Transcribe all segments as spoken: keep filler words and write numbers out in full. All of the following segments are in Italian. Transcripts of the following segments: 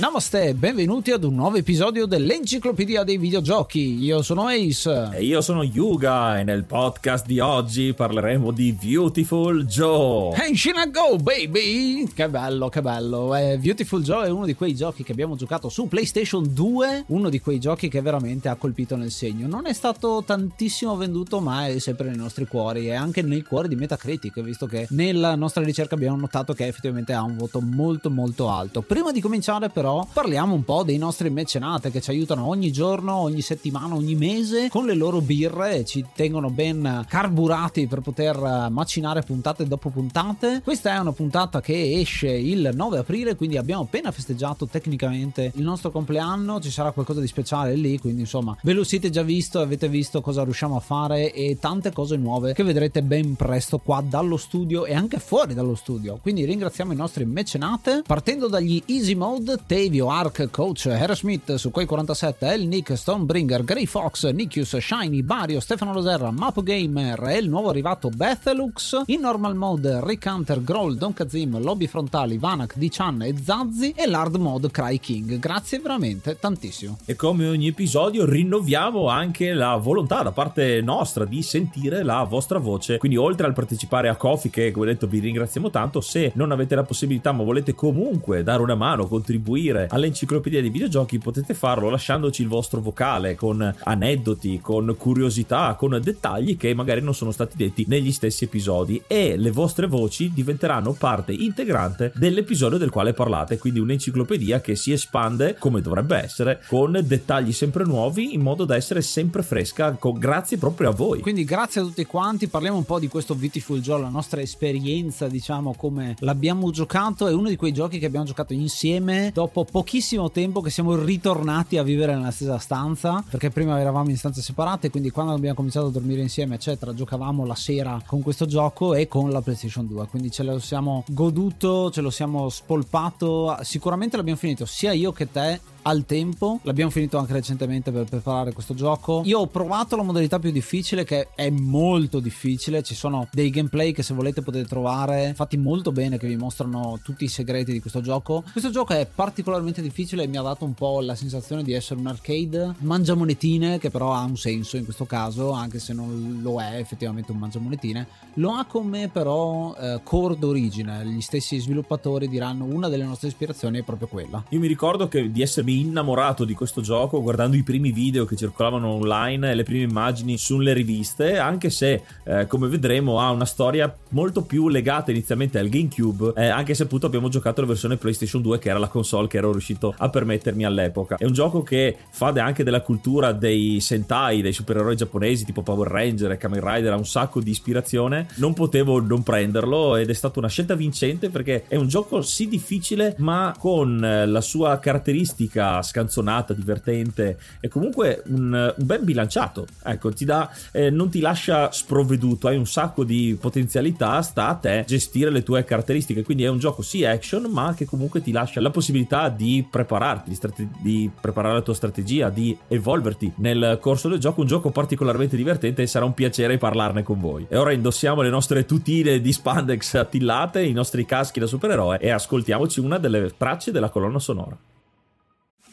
Namaste, benvenuti ad un nuovo episodio dell'Enciclopedia dei Videogiochi. Io sono Ace. E io sono Yuga, e nel podcast di oggi parleremo di Viewtiful Joe. Henshin and Go, baby! Che bello, che bello. Eh, Viewtiful Joe è uno di quei giochi che abbiamo giocato su PlayStation due, uno di quei giochi che veramente ha colpito nel segno. Non è stato tantissimo venduto, ma è sempre nei nostri cuori e anche nei cuori di Metacritic, visto che nella nostra ricerca abbiamo notato che effettivamente ha un voto molto molto alto. Prima di cominciare però parliamo un po' dei nostri mecenate che ci aiutano ogni giorno, ogni settimana, ogni mese con le loro birre e ci tengono ben carburati per poter macinare puntate dopo puntate. Questa è una puntata che esce il nove aprile, quindi abbiamo appena festeggiato tecnicamente il nostro compleanno. Ci sarà qualcosa di speciale lì, quindi insomma ve lo siete già visto, avete visto cosa riusciamo a fare e tante cose nuove che vedrete ben presto qua dallo studio e anche fuori dallo studio. Quindi ringraziamo i nostri mecenate partendo dagli Easy Mode, Tevio, Ark, Coach, Harrismith, Sukhoi quarantasette, El Nick, Stonebringer, Grey Fox, Nikius, Shiny, Bario, Stefano Loserra, Mapo Gamer e il nuovo arrivato Bethelux. In Normal Mode, Rick Hunter, Groll, Don Kazim, Lobby Frontali, Vanak, Dichan e Zazzi, e l'Hard Mode Cry King. Grazie veramente tantissimo. E come ogni episodio rinnoviamo anche la volontà da parte nostra di sentire la vostra voce, quindi oltre al partecipare a Ko-Fi, che come detto vi ringraziamo tanto, se non avete la possibilità ma volete comunque dare una mano, contribuire all'Enciclopedia dei Videogiochi, potete farlo lasciandoci il vostro vocale con aneddoti, con curiosità, con dettagli che magari non sono stati detti negli stessi episodi, e le vostre voci diventeranno parte integrante dell'episodio del quale parlate, quindi un'enciclopedia che si espande come dovrebbe essere, con dettagli sempre nuovi in modo da essere sempre fresca, con grazie proprio a voi. Quindi grazie a tutti quanti, parliamo un po' di questo Viewtiful Joe, la nostra esperienza, diciamo come l'abbiamo giocato. È uno di quei giochi che abbiamo giocato insieme dopo pochissimo tempo che siamo ritornati a vivere nella stessa stanza, perché prima eravamo in stanze separate, quindi quando abbiamo cominciato a dormire insieme eccetera giocavamo la sera con questo gioco e con la PlayStation due, quindi ce lo siamo goduto, ce lo siamo spolpato. Sicuramente l'abbiamo finito sia io che te al tempo, l'abbiamo finito anche recentemente per preparare questo gioco. Io ho provato la modalità più difficile, che è molto difficile, ci sono dei gameplay che se volete potete trovare fatti molto bene che vi mostrano tutti i segreti di questo gioco. Questo gioco è particolarmente difficile e mi ha dato un po' la sensazione di essere un arcade mangiamonetine, che però ha un senso in questo caso, anche se non lo è effettivamente un mangiamonetine, lo ha come però eh, core d'origine. Gli stessi sviluppatori diranno una delle nostre ispirazioni è proprio quella. Io mi ricordo che di essermi innamorato di questo gioco guardando i primi video che circolavano online e le prime immagini sulle riviste, anche se eh, come vedremo ha una storia molto più legata inizialmente al GameCube, eh, anche se appunto abbiamo giocato la versione PlayStation due, che era la console che ero riuscito a permettermi all'epoca. È un gioco che fa anche della cultura dei Sentai, dei supereroi giapponesi tipo Power Ranger e Kamen Rider, ha un sacco di ispirazione, non potevo non prenderlo ed è stata una scelta vincente, perché è un gioco sì difficile ma con la sua caratteristica scanzonata, divertente e comunque un, un ben bilanciato. Ecco, ti dà, eh, non ti lascia sprovveduto, hai un sacco di potenzialità, sta a te gestire le tue caratteristiche. Quindi è un gioco sì action, ma che comunque ti lascia la possibilità di prepararti, di, strate- di preparare la tua strategia, di evolverti nel corso del gioco. Un gioco particolarmente divertente e sarà un piacere parlarne con voi. E ora indossiamo le nostre tutine di spandex attillate, i nostri caschi da supereroe e ascoltiamoci una delle tracce della colonna sonora.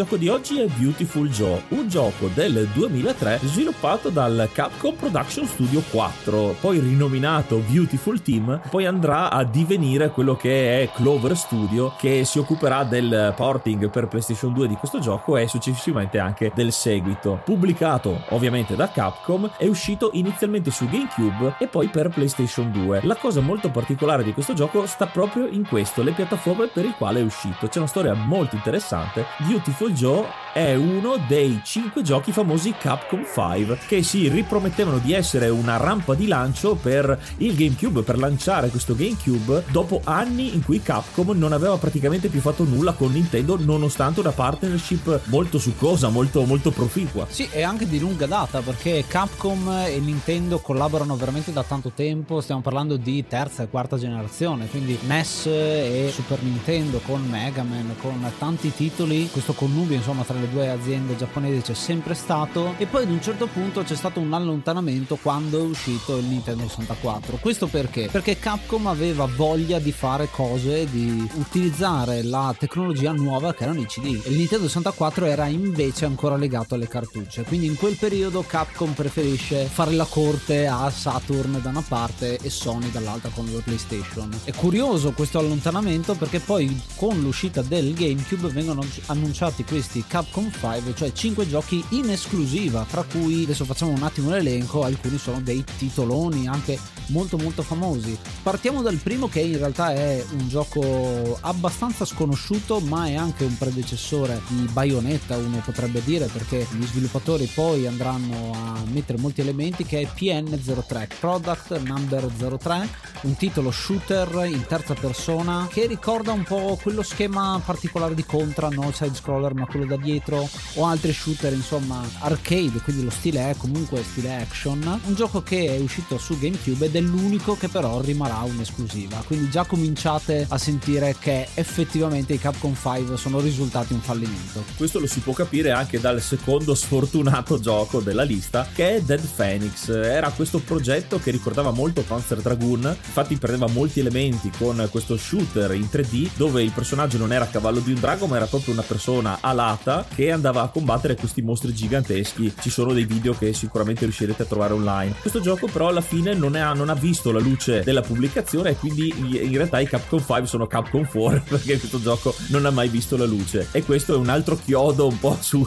gioco di oggi è Viewtiful Joe, un gioco del duemilatré sviluppato dal Capcom Production Studio quattro, poi rinominato Viewtiful Team, poi andrà a divenire quello che è Clover Studio, che si occuperà del porting per PlayStation due di questo gioco e successivamente anche del seguito. Pubblicato ovviamente da Capcom, è uscito inizialmente su GameCube e poi per PlayStation due. La cosa molto particolare di questo gioco sta proprio in questo, le piattaforme per il quale è uscito. C'è una storia molto interessante. Viewtiful Joe è uno dei cinque giochi famosi Capcom Five, che si ripromettevano di essere una rampa di lancio per il GameCube, per lanciare questo GameCube dopo anni in cui Capcom non aveva praticamente più fatto nulla con Nintendo, nonostante una partnership molto succosa, molto molto proficua. Sì, e anche di lunga data, perché Capcom e Nintendo collaborano veramente da tanto tempo. Stiamo parlando di terza e quarta generazione, quindi N E S e Super Nintendo con Mega Man, con tanti titoli. Questo connubio insomma tra le due aziende giapponesi c'è sempre stato, e poi ad un certo punto c'è stato un allontanamento quando è uscito il Nintendo sessantaquattro. Questo perché? Perché Capcom aveva voglia di fare cose, di utilizzare la tecnologia nuova che erano i C D. Il Nintendo sessantaquattro era invece ancora legato alle cartucce, quindi in quel periodo Capcom preferisce fare la corte a Saturn da una parte e Sony dall'altra con la PlayStation. È curioso questo allontanamento, perché poi con l'uscita del GameCube vengono annunciati questi Capcom Five, cioè cinque giochi in esclusiva, tra cui, adesso facciamo un attimo l'elenco, alcuni sono dei titoloni anche molto molto famosi. Partiamo dal primo, che in realtà è un gioco abbastanza sconosciuto, ma è anche un predecessore di Bayonetta, uno potrebbe dire, perché gli sviluppatori poi andranno a mettere molti elementi, che è P N zero tre, Product Number zero tre, un titolo shooter in terza persona che ricorda un po' quello schema particolare di Contra, no side scroller ma quello da dietro, o altri shooter insomma arcade, quindi lo stile è comunque stile action. Un gioco che è uscito su GameCube ed è l'unico che però rimarrà un'esclusiva, quindi già cominciate a sentire che effettivamente i Capcom Five sono risultati un fallimento. Questo lo si può capire anche dal secondo sfortunato gioco della lista, che è Dead Phoenix. Era questo progetto che ricordava molto Panzer Dragoon, infatti prendeva molti elementi con questo shooter in tre D dove il personaggio non era a cavallo di un drago ma era proprio una persona alata che andava a combattere questi mostri giganteschi. Ci sono dei video che sicuramente riuscirete a trovare online. Questo gioco però alla fine non, è, non ha visto la luce della pubblicazione, e quindi in realtà i Capcom Five sono Capcom quattro, perché questo gioco non ha mai visto la luce, e questo è un altro chiodo un po' su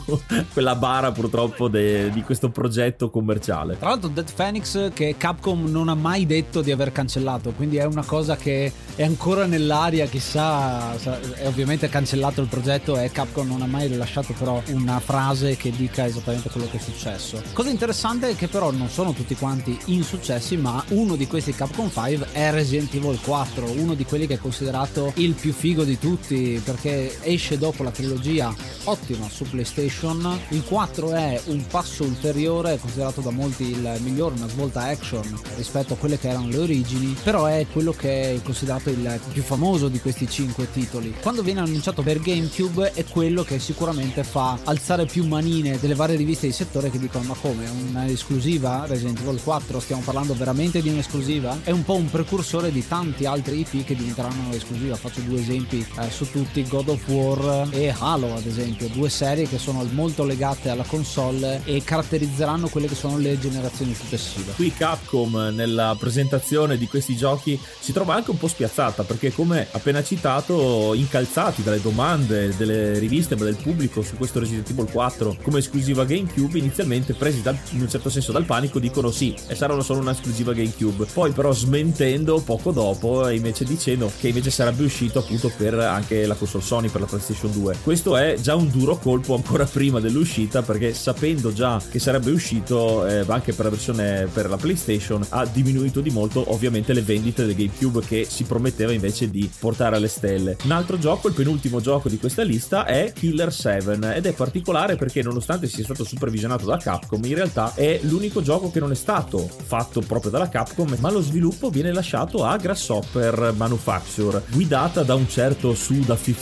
quella bara purtroppo de, di questo progetto commerciale. Tra l'altro Dead Phoenix, che Capcom non ha mai detto di aver cancellato, quindi è una cosa che è ancora nell'aria, chissà, è ovviamente cancellato il progetto e Capcom non ha mai rilasciato però una frase che dica esattamente quello che è successo. Cosa interessante è che però non sono tutti quanti insuccessi, ma uno di questi Capcom Five è Resident Evil quattro, uno di quelli che è considerato il più figo di tutti, perché esce dopo la trilogia ottima su PlayStation. Il quattro è un passo ulteriore, è considerato da molti il migliore, una svolta action rispetto a quelle che erano le origini, però è quello che è considerato il più famoso di questi cinque titoli. Quando viene annunciato per GameCube è quello che sicuramente fa alzare più manine delle varie riviste di settore, che dicono: ma come, un'esclusiva Resident Evil quattro? Stiamo parlando veramente di un'esclusiva? È un po' un precursore di tanti altri I P che diventeranno esclusiva. Faccio due esempi eh, su tutti, God of War e Halo ad esempio, due serie che sono molto legate alla console e caratterizzeranno quelle che sono le generazioni successive. Qui Capcom nella presentazione di questi giochi si trova anche un po' spiazzata, perché come appena citato, incalzati dalle domande delle riviste ma del pubblico su questo Resident Evil quattro come esclusiva GameCube, inizialmente presi dal, in un certo senso dal panico, dicono sì, e saranno solo una esclusiva GameCube, poi però smentendo poco dopo e invece dicendo che invece sarebbe uscito appunto per anche la console Sony, per la PlayStation due. Questo è già un duro colpo ancora prima dell'uscita, perché sapendo già che sarebbe uscito eh, anche per la versione per la PlayStation, ha diminuito di molto ovviamente le vendite del GameCube, che si prometteva invece di portare alle stelle. Un altro gioco, il penultimo gioco di questa lista, è Killer sette, ed è particolare perché nonostante sia stato supervisionato da Capcom, in realtà è l'unico gioco che non è stato fatto proprio dalla Capcom, ma lo sviluppo viene lasciato a Grasshopper Manufacture, guidata da un certo Suda cinquantuno,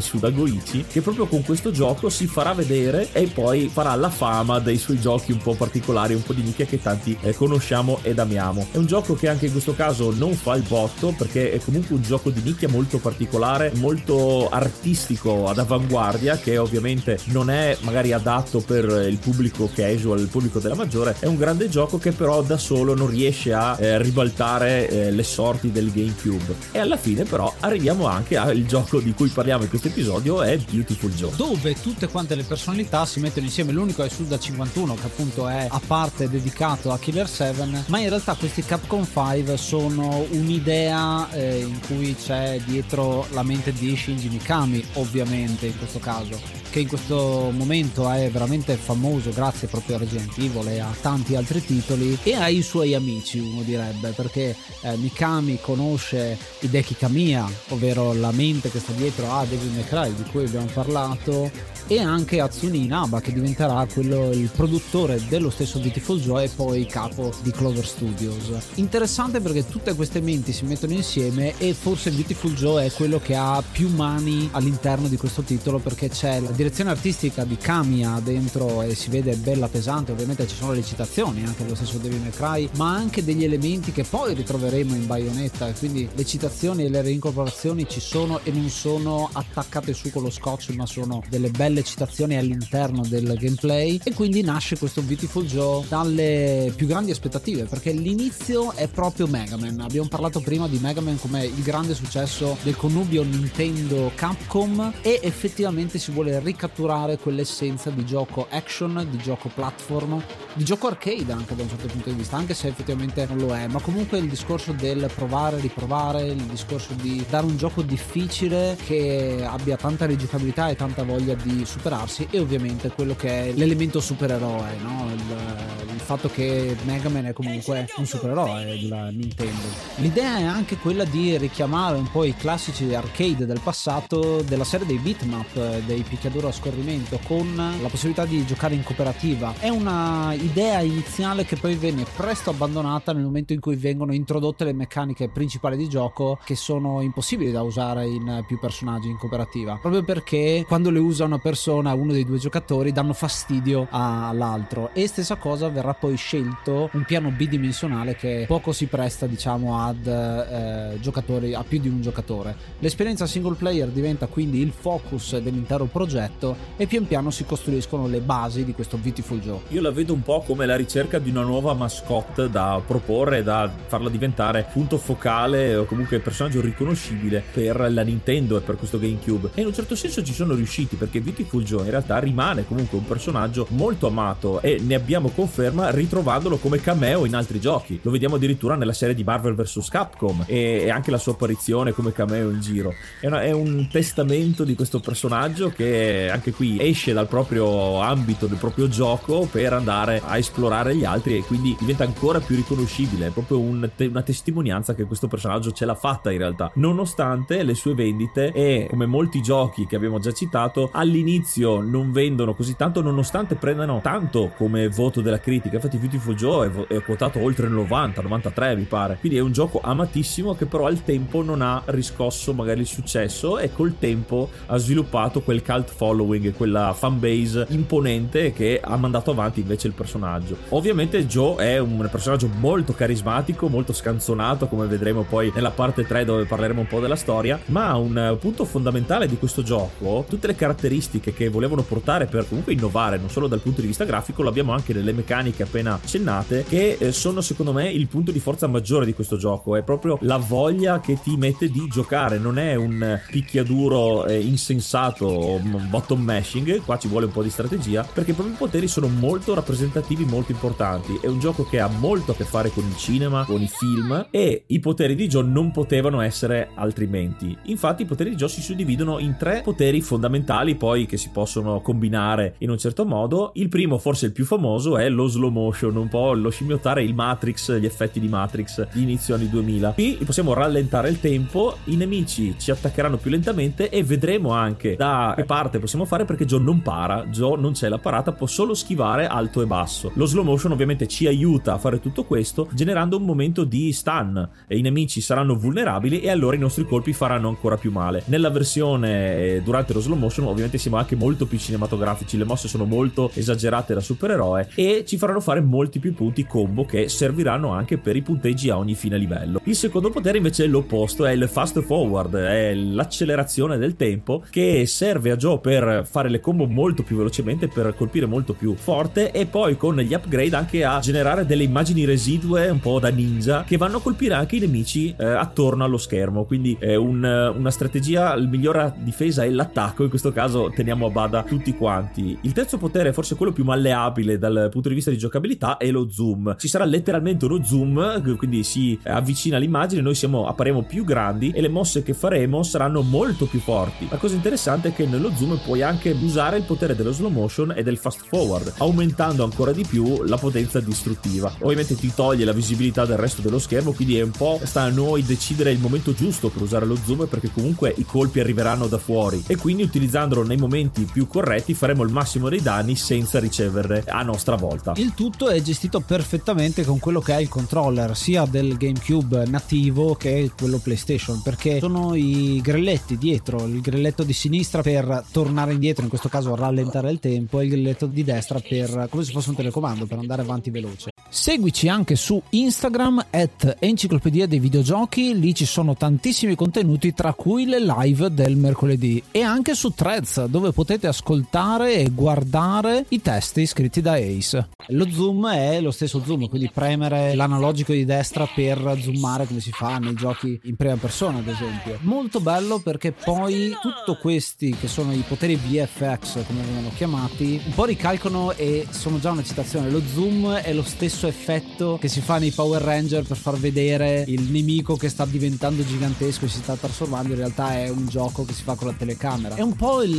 Suda Goichi, che proprio con questo gioco si farà vedere e poi farà la fama dei suoi giochi un po' particolari, un po' di nicchia, che tanti eh, conosciamo ed amiamo. È un gioco che anche in questo caso non fa il botto, perché è comunque un gioco di nicchia molto particolare, molto artistico, ad avanguardia, all'avanguardia, che ovviamente non è magari adatto per il pubblico casual, il pubblico della maggiore. È un grande gioco che però da solo non riesce a eh, ribaltare eh, le sorti del GameCube. E alla fine però arriviamo anche al gioco di cui parliamo in questo episodio, è Viewtiful Joe, dove tutte quante le personalità si mettono insieme. L'unico è Suda cinquantuno, che appunto è a parte dedicato a Killer sette, ma in realtà questi Capcom Five sono un'idea eh, in cui c'è dietro la mente di Shinji Mikami, ovviamente in questo caso, che in questo momento è veramente famoso grazie proprio a Resident Evil e a tanti altri titoli e ai suoi amici, uno direbbe, perché eh, Mikami conosce Hideki Kamiya, ovvero la mente che sta dietro a Devil May Cry di cui abbiamo parlato, e anche Hatsune Inaba, che diventerà quello il produttore dello stesso Viewtiful Joe e poi capo di Clover Studios. Interessante perché tutte queste menti si mettono insieme e forse Viewtiful Joe è quello che ha più mani all'interno di questo titolo, perché c'è la direzione artistica di Kamiya dentro e si vede bella pesante, ovviamente ci sono le citazioni anche dello stesso Devil May Cry, ma anche degli elementi che poi ritroveremo in Bayonetta, e quindi le citazioni e le reincorporazioni ci sono e non sono attaccate su con lo scotch, ma sono delle belle citazioni all'interno del gameplay. E quindi nasce questo Viewtiful Joe dalle più grandi aspettative, perché l'inizio è proprio Mega Man. Abbiamo parlato prima di Mega Man come il grande successo del connubio Nintendo Capcom, e effettivamente si vuole ricatturare quell'essenza di gioco action, di gioco platform, di gioco arcade anche da un certo punto di vista, anche se effettivamente non lo è, ma comunque il discorso del provare, riprovare, il discorso di dare un gioco difficile che abbia tanta rigiocabilità e tanta voglia di superarsi, e ovviamente quello che è l'elemento supereroe, no? il, il fatto che Mega Man è comunque un supereroe della Nintendo. L'idea è anche quella di richiamare un po' i classici arcade del passato, della serie dei beatmap, dei picchiaduro a scorrimento, con la possibilità di giocare in cooperativa. È una idea iniziale che poi viene presto abbandonata nel momento in cui vengono introdotte le meccaniche principali di gioco, che sono impossibili da usare in più personaggi in cooperativa, proprio perché quando le usa una persona, uno dei due giocatori, danno fastidio all'altro. E stessa cosa, verrà poi scelto un piano bidimensionale che poco si presta, diciamo, ad eh, giocatori, a più di un giocatore. L'esperienza single player diventa quindi il focus dell'intero progetto e pian piano si costruiscono le basi di questo Viewtiful Joe. Io la vedo un po' come la ricerca di una nuova mascotte da proporre, da farla diventare punto focale o comunque personaggio riconoscibile per la Nintendo e per questo GameCube, e in un certo senso ci sono riusciti, perché Viewtiful Joe in realtà rimane comunque un personaggio molto amato e ne abbiamo conferma ritrovandolo come cameo in altri giochi. Lo vediamo addirittura nella serie di Marvel vs Capcom e anche la sua apparizione come cameo in giro. È, una, è un testamento di questo personaggio che anche qui esce dal proprio ambito, del proprio gioco, per andare a esplorare gli altri, e quindi diventa ancora più riconoscibile. È proprio un, una testimonianza che questo personaggio ce l'ha fatta in realtà, nonostante le sue vendite, e come molti giochi che abbiamo già citato all'inizio non vendono così tanto, nonostante prendano tanto come voto della critica. Infatti Viewtiful Joe è, vo- è quotato oltre il novanta novantatré mi pare, quindi è un gioco amatissimo che però al tempo non ha riscosso magari il successo, e col tempo ha sviluppato quel cult following, quella fanbase imponente che ha mandato avanti invece il personaggio. Ovviamente Joe è un personaggio molto carismatico, molto scanzonato, come vedremo poi nella parte tre dove parleremo un po' della storia, ma un punto fondamentale di questo gioco, tutte le caratteristiche che volevano portare per comunque innovare non solo dal punto di vista grafico, l'abbiamo anche nelle meccaniche appena accennate, che sono secondo me il punto di forza maggiore di questo gioco. È proprio la voglia che ti mette di giocare, non è un picchiaduro eh, insensato o bottom mashing, qua ci vuole un po' di strategia, perché proprio i poteri sono molto rappresentativi, molto importanti. È un gioco che ha molto a che fare con il cinema, con i film, e i poteri di Joe non potevano essere altrimenti. Infatti i poteri di Joe si suddividono in tre poteri fondamentali poi che si possono combinare in un certo modo. Il primo, forse il più famoso, è lo slow motion, un po' lo scimmiottare il Matrix, gli effetti di Matrix di inizio anni duemila. Qui possiamo rallentare il tempo, i nemici ci attaccheranno più lentamente e vedremo anche da che parte possiamo fare, perché Joe non para, Joe non c'è la parata, può solo schivare alto e basso. Lo slow motion ovviamente ci aiuta a fare tutto questo, generando un momento di stun, e i nemici saranno vulnerabili e allora i nostri colpi faranno ancora più male. Nella versione eh, durante lo slow motion ovviamente siamo anche molto più cinematografici, le mosse sono molto esagerate da supereroe e ci faranno fare molti più punti combo che serviranno anche per i punteggi a ogni fine livello. Il secondo potere invece è l'opposto, è il fast forward, è l'accelerazione del tempo, che serve a Joe per per fare le combo molto più velocemente, per colpire molto più forte, e poi con gli upgrade anche a generare delle immagini residue un po' da ninja che vanno a colpire anche i nemici eh, attorno allo schermo. Quindi è un, una strategia, il migliore difesa è l'attacco, in questo caso teniamo a bada tutti quanti. Il terzo potere, forse quello più malleabile dal punto di vista di giocabilità, è lo zoom. Ci sarà letteralmente uno zoom, quindi si avvicina all'immagine, noi siamo, apparemo più grandi e le mosse che faremo saranno molto più forti. La cosa interessante è che nello zoom puoi anche usare il potere dello slow motion e del fast forward, aumentando ancora di più la potenza distruttiva. Ovviamente ti toglie la visibilità del resto dello schermo, quindi è un po' sta a noi decidere il momento giusto per usare lo zoom, perché comunque i colpi arriveranno da fuori e quindi utilizzandolo nei momenti più corretti faremo il massimo dei danni senza riceverne a nostra volta. Il tutto è gestito perfettamente con quello che è il controller sia del GameCube nativo che quello PlayStation, perché sono i grilletti dietro, il grilletto di sinistra per tornare indietro, in questo caso rallentare il tempo, e il grilletto di destra per, come se fosse un telecomando, per andare avanti veloce. Seguici anche su Instagram at enciclopedia dei videogiochi, lì ci sono tantissimi contenuti tra cui le live del mercoledì, e anche su Threads dove potete ascoltare e guardare i testi scritti da Ace. Lo zoom è lo stesso zoom, quindi premere l'analogico di destra per zoomare come si fa nei giochi in prima persona ad esempio. Molto bello, perché poi tutto questi che sono i poteri V F X come vengono chiamati un po' ricalcano, e sono già una citazione, lo zoom è lo stesso effetto che si fa nei Power Ranger per far vedere il nemico che sta diventando gigantesco e si sta trasformando, in realtà è un gioco che si fa con la telecamera. È un po' il,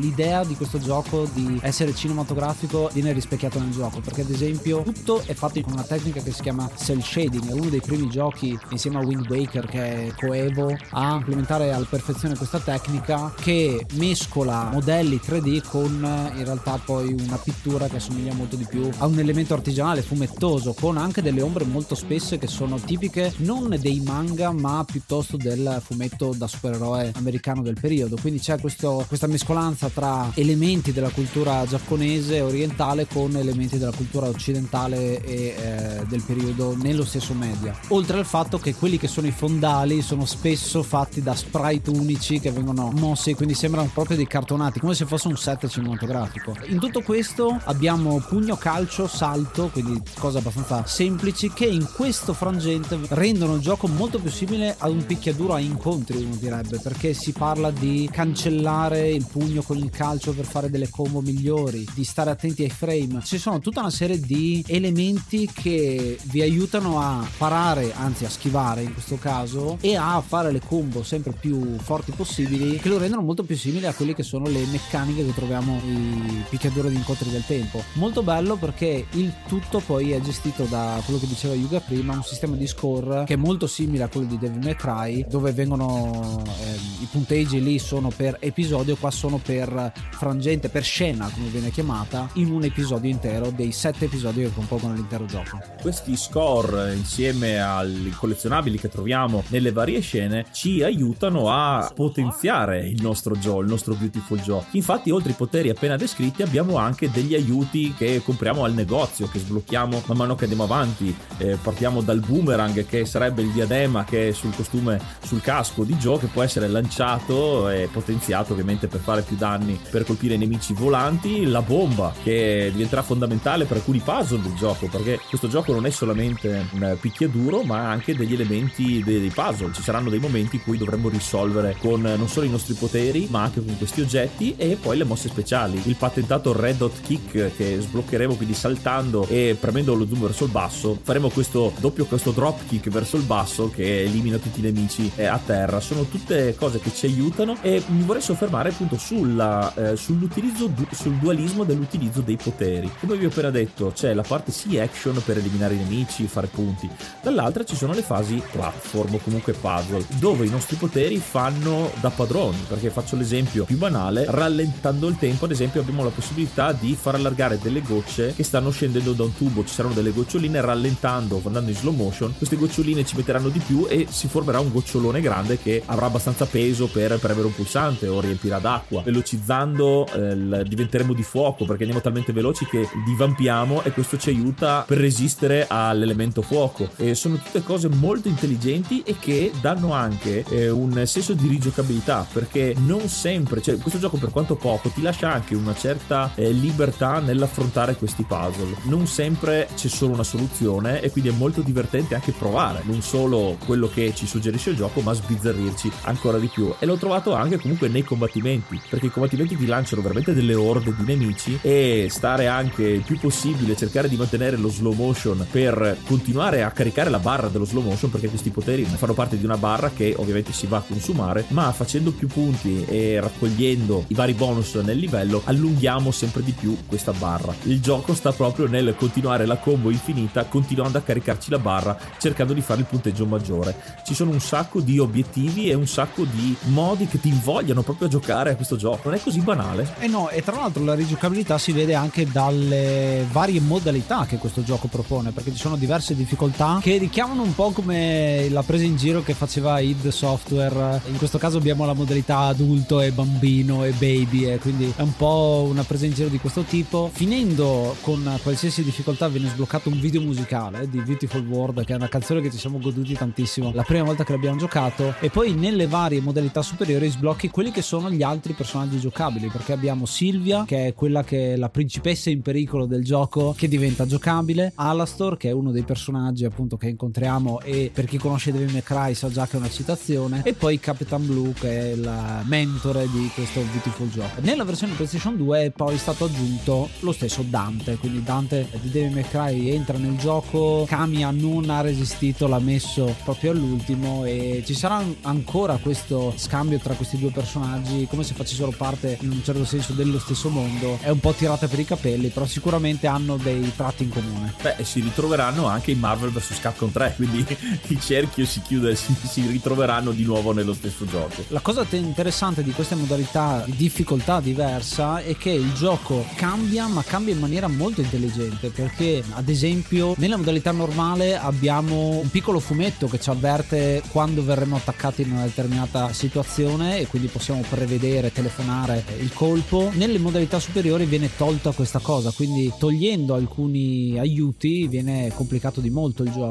l'idea di questo gioco di essere cinematografico viene rispecchiato nel gioco, perché ad esempio tutto è fatto con una tecnica che si chiama cel shading, è uno dei primi giochi insieme a Wind Waker che è coevo a implementare alla perfezione questa tecnica che mescola modelli tre D con in realtà poi una pittura che assomiglia molto di più a un elemento artigianale fumetto, con anche delle ombre molto spesse che sono tipiche non dei manga ma piuttosto del fumetto da supereroe americano del periodo. Quindi c'è questo, questa mescolanza tra elementi della cultura giapponese orientale con elementi della cultura occidentale e eh, del periodo nello stesso media, oltre al fatto che quelli che sono i fondali sono spesso fatti da sprite unici che vengono mossi, quindi sembrano proprio dei cartonati, come se fosse un set cinematografico. In tutto questo abbiamo pugno, calcio, salto, quindi cose abbastanza semplici che in questo frangente rendono il gioco molto più simile ad un picchiaduro a incontri, uno direbbe, perché si parla di cancellare il pugno con il calcio per fare delle combo migliori, di stare attenti ai frame. Ci sono tutta una serie di elementi che vi aiutano a parare, anzi a schivare in questo caso, e a fare le combo sempre più forti possibili, che lo rendono molto più simile a quelle che sono le meccaniche che troviamo nei picchiaduro di incontri del tempo. Molto bello, perché il tutto poi è gestito da quello che diceva Yuga prima, un sistema di score che è molto simile a quello di Devil May Cry, dove vengono eh, i punteggi lì sono per episodio, qua sono per frangente, per scena come viene chiamata, in un episodio intero dei sette episodi che compongono l'intero gioco. Questi score insieme ai collezionabili che troviamo nelle varie scene ci aiutano a potenziare il nostro Joe, il nostro Viewtiful Joe. Infatti oltre ai poteri appena descritti abbiamo anche degli aiuti che compriamo al negozio, che sblocchiamo man mano che andiamo avanti. Eh, partiamo dal boomerang, che sarebbe il diadema che è sul costume, sul casco di Joe, che può essere lanciato e potenziato ovviamente per fare più danni, per colpire i nemici volanti. La bomba, che diventerà fondamentale per alcuni puzzle del gioco, perché questo gioco non è solamente un picchiaduro ma anche degli elementi dei, dei puzzle. Ci saranno dei momenti in cui dovremmo risolvere con non solo i nostri poteri ma anche con questi oggetti, e poi le mosse speciali, il patentato red hot kick che sbloccheremo quindi saltando e premendo lo zoom verso il basso faremo questo doppio, questo drop kick verso il basso che elimina tutti i nemici eh, a terra. Sono tutte cose che ci aiutano, e mi vorrei soffermare appunto sulla, eh, sull'utilizzo du- sul dualismo dell'utilizzo dei poteri. Come vi ho appena detto, c'è la parte sì action per eliminare i nemici, fare punti, dall'altra ci sono le fasi platform o comunque puzzle dove i nostri poteri fanno da padroni, perché faccio l'esempio più banale, rallentando il tempo ad esempio abbiamo la possibilità di far allargare delle gocce che stanno scendendo da un tubo. Ci saranno delle goccioline, rallentando, andando in slow motion, queste goccioline ci metteranno di più e si formerà un gocciolone grande che avrà abbastanza peso per premere un pulsante o riempirà d'acqua. Velocizzando eh, diventeremo di fuoco, perché andiamo talmente veloci che divampiamo, e questo ci aiuta per resistere all'elemento fuoco. E sono tutte cose molto intelligenti e che danno anche eh, un senso di rigiocabilità, perché non sempre, cioè questo gioco, per quanto poco, ti lascia anche una certa eh, libertà nell'affrontare questi puzzle. Non sempre c'è solo una soluzione e quindi è molto divertente anche provare non solo quello che ci suggerisce il gioco, ma sbizzarrirci ancora di più. E l'ho trovato anche comunque nei combattimenti, perché i combattimenti ti lanciano veramente delle orde di nemici e stare anche il più possibile, cercare di mantenere lo slow motion per continuare a caricare la barra dello slow motion, perché questi poteri fanno parte di una barra che ovviamente si va a consumare, ma facendo più punti e raccogliendo i vari bonus nel livello allunghiamo sempre di più questa barra. Il gioco sta proprio nel continuare la combo infinita continuando a caricarci la barra, cercando di fare il punteggio maggiore. Ci sono un sacco di obiettivi e un sacco di modi che ti invogliano proprio a giocare a questo gioco, non è così banale. E eh no, e tra l'altro la rigiocabilità si vede anche dalle varie modalità che questo gioco propone, perché ci sono diverse difficoltà che richiamano un po' come la presa in giro che faceva id Software. In questo caso abbiamo la modalità adulto e bambino e baby, e quindi è un po' una presa in giro di questo tipo. Finendo con qualsiasi difficoltà viene sbloccato un video musicale di Viewtiful World, che è una canzone che ci siamo goduti tantissimo la prima volta che l'abbiamo giocato, e poi nelle varie modalità superiori sblocchi quelli che sono gli altri personaggi giocabili, perché abbiamo Silvia, che è quella che è la principessa in pericolo del gioco, che diventa giocabile, Alastor, che è uno dei personaggi appunto che incontriamo e per chi conosce Devil May Cry sa già che è una citazione, e poi Captain Blue, che è la mentore di questo Viewtiful Joe. Nella versione PlayStation due è poi stato aggiunto lo stesso Dante, quindi Dante di Devil May Cry entra nel gioco, Kamiya non ha resistito, l'ha messo proprio all'ultimo, e ci sarà ancora questo scambio tra questi due personaggi come se facessero parte in un certo senso dello stesso mondo. È un po' tirata per i capelli, però sicuramente hanno dei tratti in comune. Beh, si ritroveranno anche in Marvel versus. Capcom tre, quindi il cerchio si chiude, si, si ritroveranno di nuovo nello stesso gioco. La cosa interessante di queste modalità di difficoltà diversa è che il gioco cambia, ma cambia in maniera molto intelligente, perché ad esempio nella modalità normale abbiamo un piccolo fumetto che ci avverte quando verremo attaccati in una determinata situazione e quindi possiamo prevedere, telefonare il colpo. Nelle modalità superiori viene tolta questa cosa, quindi togliendo alcuni aiuti viene complicato di molto il gioco.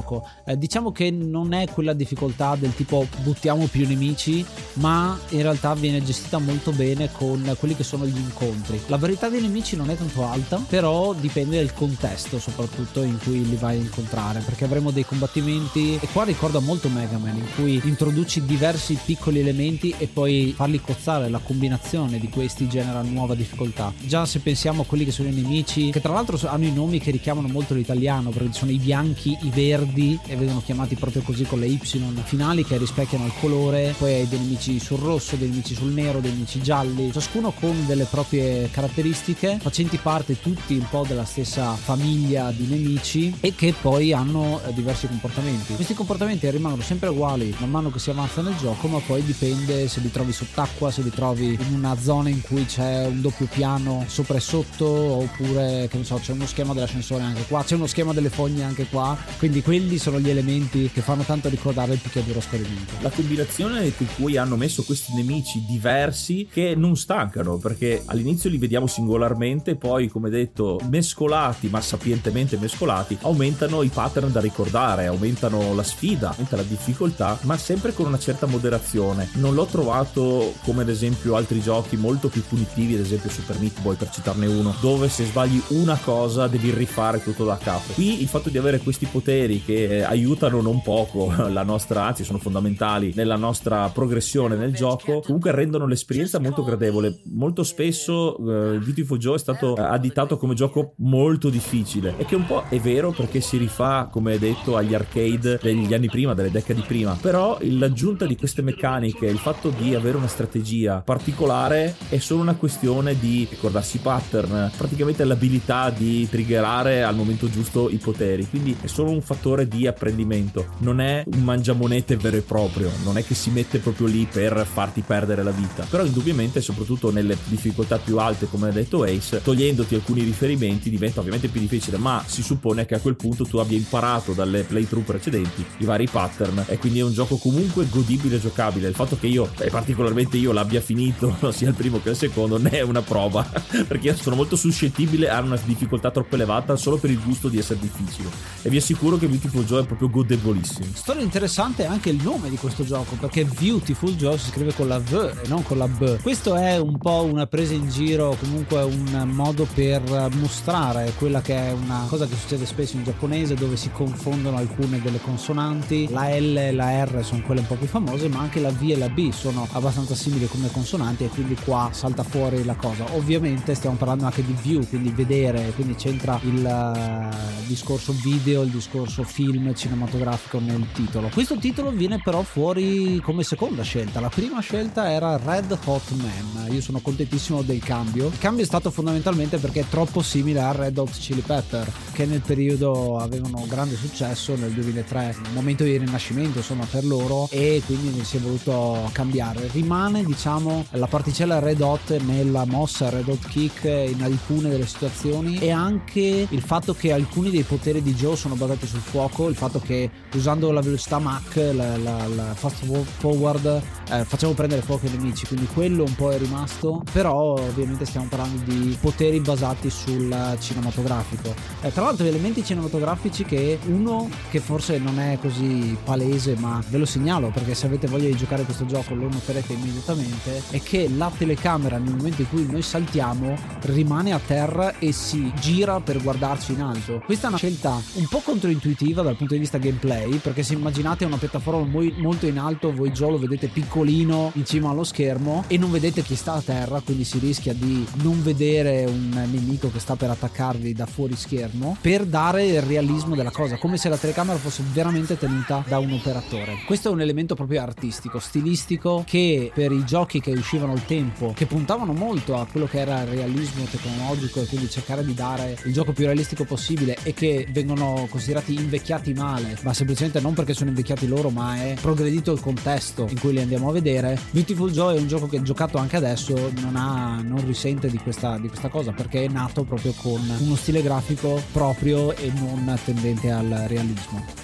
Eh, diciamo che non è quella difficoltà del tipo buttiamo più nemici, ma in realtà viene gestita molto bene con quelli che sono gli incontri. La varietà dei nemici non è tanto alta, però dipende dal contesto soprattutto in cui li vai a incontrare, perché avremo dei combattimenti, e qua ricorda molto Mega Man, in cui introduci diversi piccoli elementi e poi farli cozzare, la combinazione di questi genera nuova difficoltà. Già se pensiamo a quelli che sono i nemici, che tra l'altro hanno i nomi che richiamano molto l'italiano, perché sono i bianchi, i verdi, e vengono chiamati proprio così con le Y finali che rispecchiano il colore. Poi hai dei nemici sul rosso, dei nemici sul nero, dei nemici gialli, ciascuno con delle proprie caratteristiche, facenti parte tutti un po' della stessa famiglia di nemici e che poi hanno diversi comportamenti. Questi comportamenti rimangono sempre uguali man mano che si avanza nel gioco, ma poi dipende se li trovi sott'acqua, se li trovi in una zona in cui c'è un doppio piano sopra e sotto, oppure che ne so, c'è uno schema dell'ascensore anche qua, c'è uno schema delle fogne anche qua, quindi quelli sono gli elementi che fanno tanto ricordare il picchiaduro scorrimento. La combinazione con cui hanno messo questi nemici diversi che non stancano, perché all'inizio li vediamo singolarmente, poi come detto mescolati, ma sapientemente mescolati, aumentano i pattern da ricordare, aumentano la sfida, aumenta la difficoltà, ma sempre con una certa moderazione. Non l'ho trovato come ad esempio altri giochi molto più punitivi, ad esempio Super Meat Boy per citarne uno, dove se sbagli una cosa devi rifare tutto da capo. Qui il fatto di avere questi poteri che eh, aiutano non poco la nostra, anzi sono fondamentali nella nostra progressione nel gioco, comunque rendono l'esperienza molto gradevole. Molto spesso eh, Viewtiful Joe è stato additato come gioco molto difficile, e che un po' è vero, perché si rifà come detto agli arcade degli anni prima, delle decadi prima, però l'aggiunta di queste meccaniche, il fatto di avere una strategia particolare è solo una questione di ricordarsi i pattern, praticamente l'abilità di triggerare al momento giusto i poteri, quindi è solo un fattore di apprendimento, non è un mangiamonete vero e proprio, non è che si mette proprio lì per farti perdere la vita. Però indubbiamente soprattutto nelle difficoltà più alte, come ha detto Ace, togliendoti alcuni riferimenti diventa ovviamente più difficile, ma si suppone che a quel punto tu abbia imparato dalle playthrough precedenti i vari pattern, e quindi è un gioco comunque godibile e giocabile. Il fatto che io, e particolarmente io, l'abbia finito sia il primo che il secondo ne è una prova, perché io sono molto suscettibile a una difficoltà troppo elevata solo per il gusto di essere difficile, e vi assicuro che Viewtiful Joe è proprio godevolissimo. Storia interessante è anche il nome di questo gioco, perché Viewtiful Joe si scrive con la V e non con la B, questo è un po' una presa in giro, comunque un modo per mostrare quella che è una cosa che succede spesso in giapponese, dove si confondono alcune delle consonanti. La L e la R sono quelle un po' più famose, ma anche la V e la B sono abbastanza simili come consonanti, e quindi qua salta fuori la cosa. Ovviamente stiamo parlando anche di view, quindi vedere, quindi c'entra il discorso video, il discorso film cinematografico nel titolo. Questo titolo viene però fuori come seconda scelta. La prima scelta era Red Hot Man. Io sono contentissimo del cambio. Il cambio è stato fondamentalmente perché è troppo simile a Red Hot Chili Pepper, che nel periodo avevano grande successo nel duemilatré, un momento di rinascimento insomma per loro, e quindi si è voluto cambiare. Rimane diciamo la particella Red Hot nella mossa Red Hot Kick in alcune delle situazioni, e anche il fatto che alcuni dei poteri di Joe sono basati sul fuoco, il fatto che usando la velocità Mach, la, la, la fast forward, eh, facciamo prendere fuoco ai nemici, quindi quello un po' è rimasto, però ovviamente stiamo parlando di poteri basati sul cinematografico. Eh, tra l'altro gli elementi cinematografici, che uno che forse non è così palese, ma ve lo segnalo perché se avete voglia di giocare questo gioco lo noterete immediatamente, è che la telecamera nel momento in cui noi saltiamo rimane a terra e si gira per guardarci in alto. Questa è una scelta un po' controintuitiva dal punto di vista gameplay, perché se immaginate una piattaforma muy, molto in alto, voi Joe lo vedete piccolino in cima allo schermo e non vedete chi sta a terra, quindi si rischia di non vedere un nemico che sta per attaccarvi da fuori schermo, per dare il realismo della cosa, come se la telecamera fosse veramente tenuta da un operatore. Questo è un elemento proprio artistico, stilistico, che per i giochi che uscivano al tempo, che puntavano molto a quello che era il realismo tecnologico e quindi cercare di dare il gioco più realistico possibile, e che vengono considerati invecchiati male, ma semplicemente non perché sono invecchiati loro, ma è progredito il contesto in cui li andiamo a vedere. Viewtiful Joe è un gioco che, giocato anche adesso, non ha non risente di questa, di questa cosa, perché è nato proprio con uno stile grafico proprio e non tendente al realismo.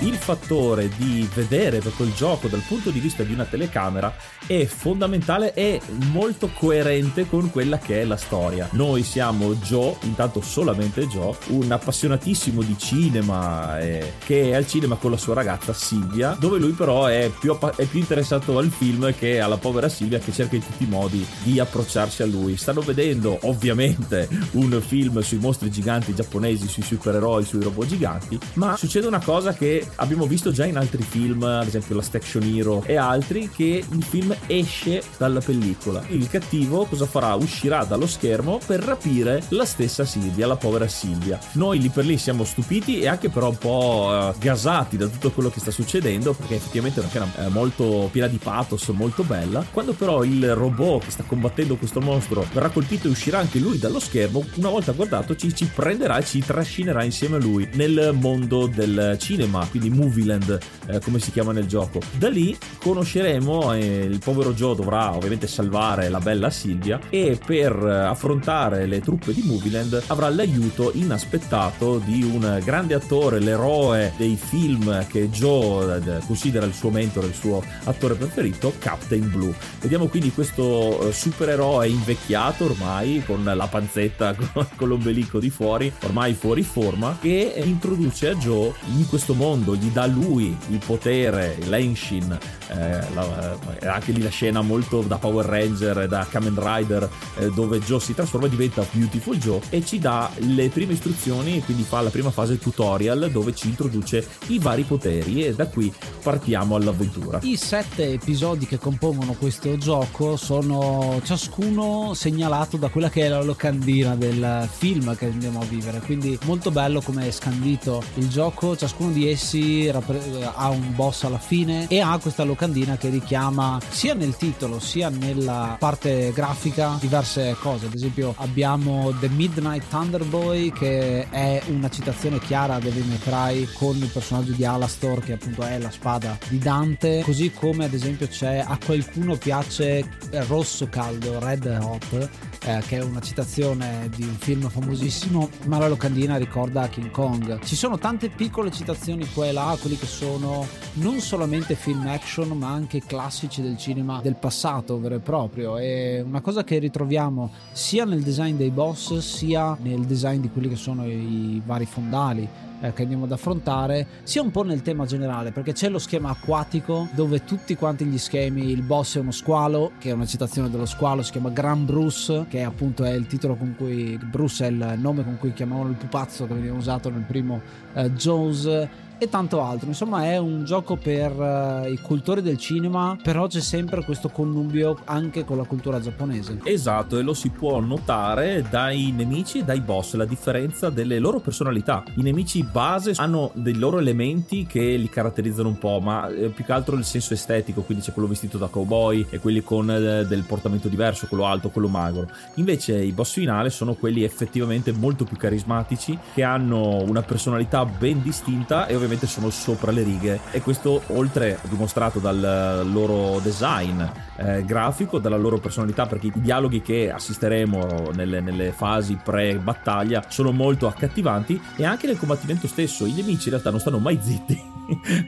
Il fattore di vedere proprio il gioco dal punto di vista di una telecamera è fondamentale e molto coerente con quella che è la storia. Noi siamo Joe, intanto solamente Joe, un appassionatissimo di cinema eh, che è al cinema con la sua ragazza Silvia, dove lui però è più, è più interessato al film che alla povera Silvia, che cerca in tutti i modi di approcciarsi a lui. Stanno vedendo ovviamente un film sui mostri giganti giapponesi, sui supereroi, sui robot giganti, ma succede una cosa che abbiamo visto già in altri film, ad esempio Last Action Hero e altri, che il film esce dalla pellicola. Il cattivo cosa farà? Uscirà dallo schermo per rapire la stessa Silvia, la povera Silvia. Noi lì per lì siamo stupiti e anche però un po' gasati da tutto quello che sta succedendo, perché effettivamente è una scena molto piena di pathos, molto bella. Quando però il robot che sta combattendo questo mostro verrà colpito e uscirà anche lui dallo schermo, una volta guardato ci, ci prenderà e ci trascinerà insieme a lui nel mondo del cinema, quindi Movieland, eh, come si chiama nel gioco. Da lì conosceremo, eh, il povero Joe dovrà ovviamente salvare la bella Silvia, e per affrontare le truppe di Movieland avrà l'aiuto inaspettato di un grande attore, l'eroe dei film che Joe considera il suo mentore, il suo attore preferito, Captain Blue. Vediamo quindi questo supereroe invecchiato ormai, con la panzetta, con, con l'ombelico di fuori, ormai fuori forma, che introduce a Joe in questo mondo, gli dà lui il potere, l'enshin, eh, la, anche lì la scena molto da Power Ranger, da Kamen Rider, eh, dove Joe si trasforma e diventa Viewtiful Joe, e ci dà le prime istruzioni, quindi fa la prima fase tutorial dove ci introduce i vari poteri, e da qui partiamo all'avventura. I sette episodi che compongono questo gioco sono ciascuno segnalato da quella che è la locandina del film che andiamo a vivere, quindi molto bello come è scandito il gioco. Ciascuno di essi ha un boss alla fine e ha questa locandina che richiama sia nel titolo sia nella parte grafica diverse cose. Ad esempio abbiamo The Midnight Thunderboy, che è una citazione chiara a Devil May Cry con il personaggio di Alastor, che appunto è la spada di Dante, così come ad esempio c'è A qualcuno piace Rosso Caldo, Red Hot, eh, che è una citazione di un film famosissimo, ma la locandina ricorda King Kong. Ci sono tante piccole citazioni qua e là, quelli che sono non solamente film action ma anche classici del cinema del passato vero e proprio. È una cosa che ritroviamo sia nel design dei boss sia nel design di quelli che sono i vari fondali, eh, che andiamo ad affrontare sia un po' nel tema generale, perché c'è lo schema acquatico dove tutti quanti gli schemi, il boss è uno squalo, che è una citazione dello squalo, si chiama Gran Bruce, che appunto è il titolo con cui, Bruce è il nome con cui chiamavano il pupazzo che veniva usato nel primo eh, Jaws, e tanto altro. Insomma, è un gioco per uh, i cultori del cinema, però c'è sempre questo connubio anche con la cultura giapponese. Esatto, e lo si può notare dai nemici e dai boss, la differenza delle loro personalità. I nemici base hanno dei loro elementi che li caratterizzano un po', ma eh, più che altro il senso estetico, quindi c'è quello vestito da cowboy e quelli con eh, del portamento diverso, quello alto, quello magro. Invece i boss finali sono quelli effettivamente molto più carismatici, che hanno una personalità ben distinta e ovviamente sono sopra le righe, e questo oltre dimostrato dal loro design eh, grafico, dalla loro personalità, perché i dialoghi che assisteremo nelle, nelle fasi pre-battaglia sono molto accattivanti, e anche nel combattimento stesso i nemici in realtà non stanno mai zitti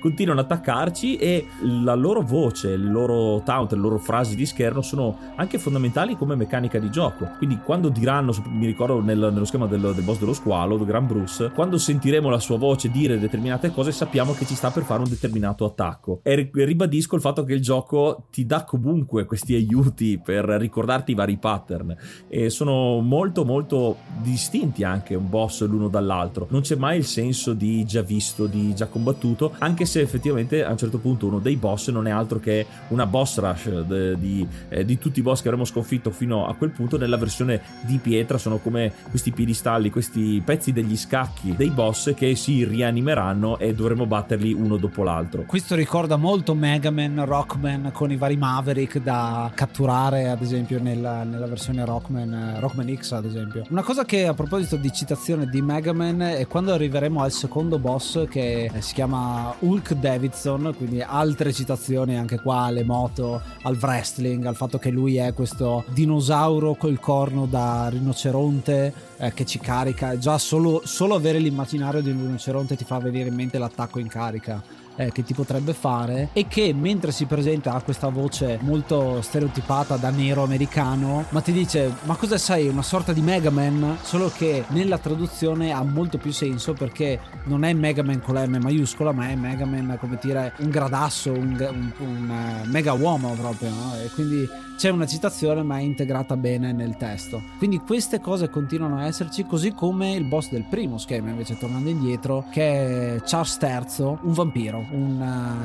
continuano ad attaccarci, e la loro voce, il loro taunt, le loro frasi di scherno sono anche fondamentali come meccanica di gioco. Quindi quando diranno, mi ricordo nel, nello schema del, del boss dello squalo, Gran Bruce, quando sentiremo la sua voce dire determinate cose, sappiamo che ci sta per fare un determinato attacco. E ribadisco il fatto che il gioco ti dà comunque questi aiuti per ricordarti i vari pattern, e sono molto molto distinti anche un boss l'uno dall'altro. Non c'è mai il senso di già visto, di già combattuto, anche se effettivamente a un certo punto uno dei boss non è altro che una boss rush de, di, eh, di tutti i boss che avremo sconfitto fino a quel punto. Nella versione di pietra sono come questi piedistalli, questi pezzi degli scacchi dei boss che si rianimeranno e dovremo batterli uno dopo l'altro. Questo ricorda molto Mega Man, Rockman, con i vari Maverick da catturare, ad esempio nella, nella versione Rockman, Rockman X ad esempio. Una cosa che, a proposito di citazione di Mega Man, è quando arriveremo al secondo boss, che si chiama Hulk Davidson, quindi altre citazioni anche qua alle moto, al wrestling, al fatto che lui è questo dinosauro col corno da rinoceronte eh, che ci carica. Già solo, solo avere l'immaginario di un rinoceronte ti fa venire in mente l'attacco in carica eh, che ti potrebbe fare, e che mentre si presenta ha questa voce molto stereotipata da nero americano, ma ti dice: ma cosa sei, una sorta di Mega Man? Solo che nella traduzione ha molto più senso, perché non è Mega Man con la M maiuscola, ma è Mega Man, come dire, un gradasso, un, un, un uh, mega uomo proprio, no? E quindi c'è una citazione, ma è integrata bene nel testo. Quindi queste cose continuano a esserci, così come il boss del primo schema, invece, tornando indietro, che è Charles terzo, un vampiro, un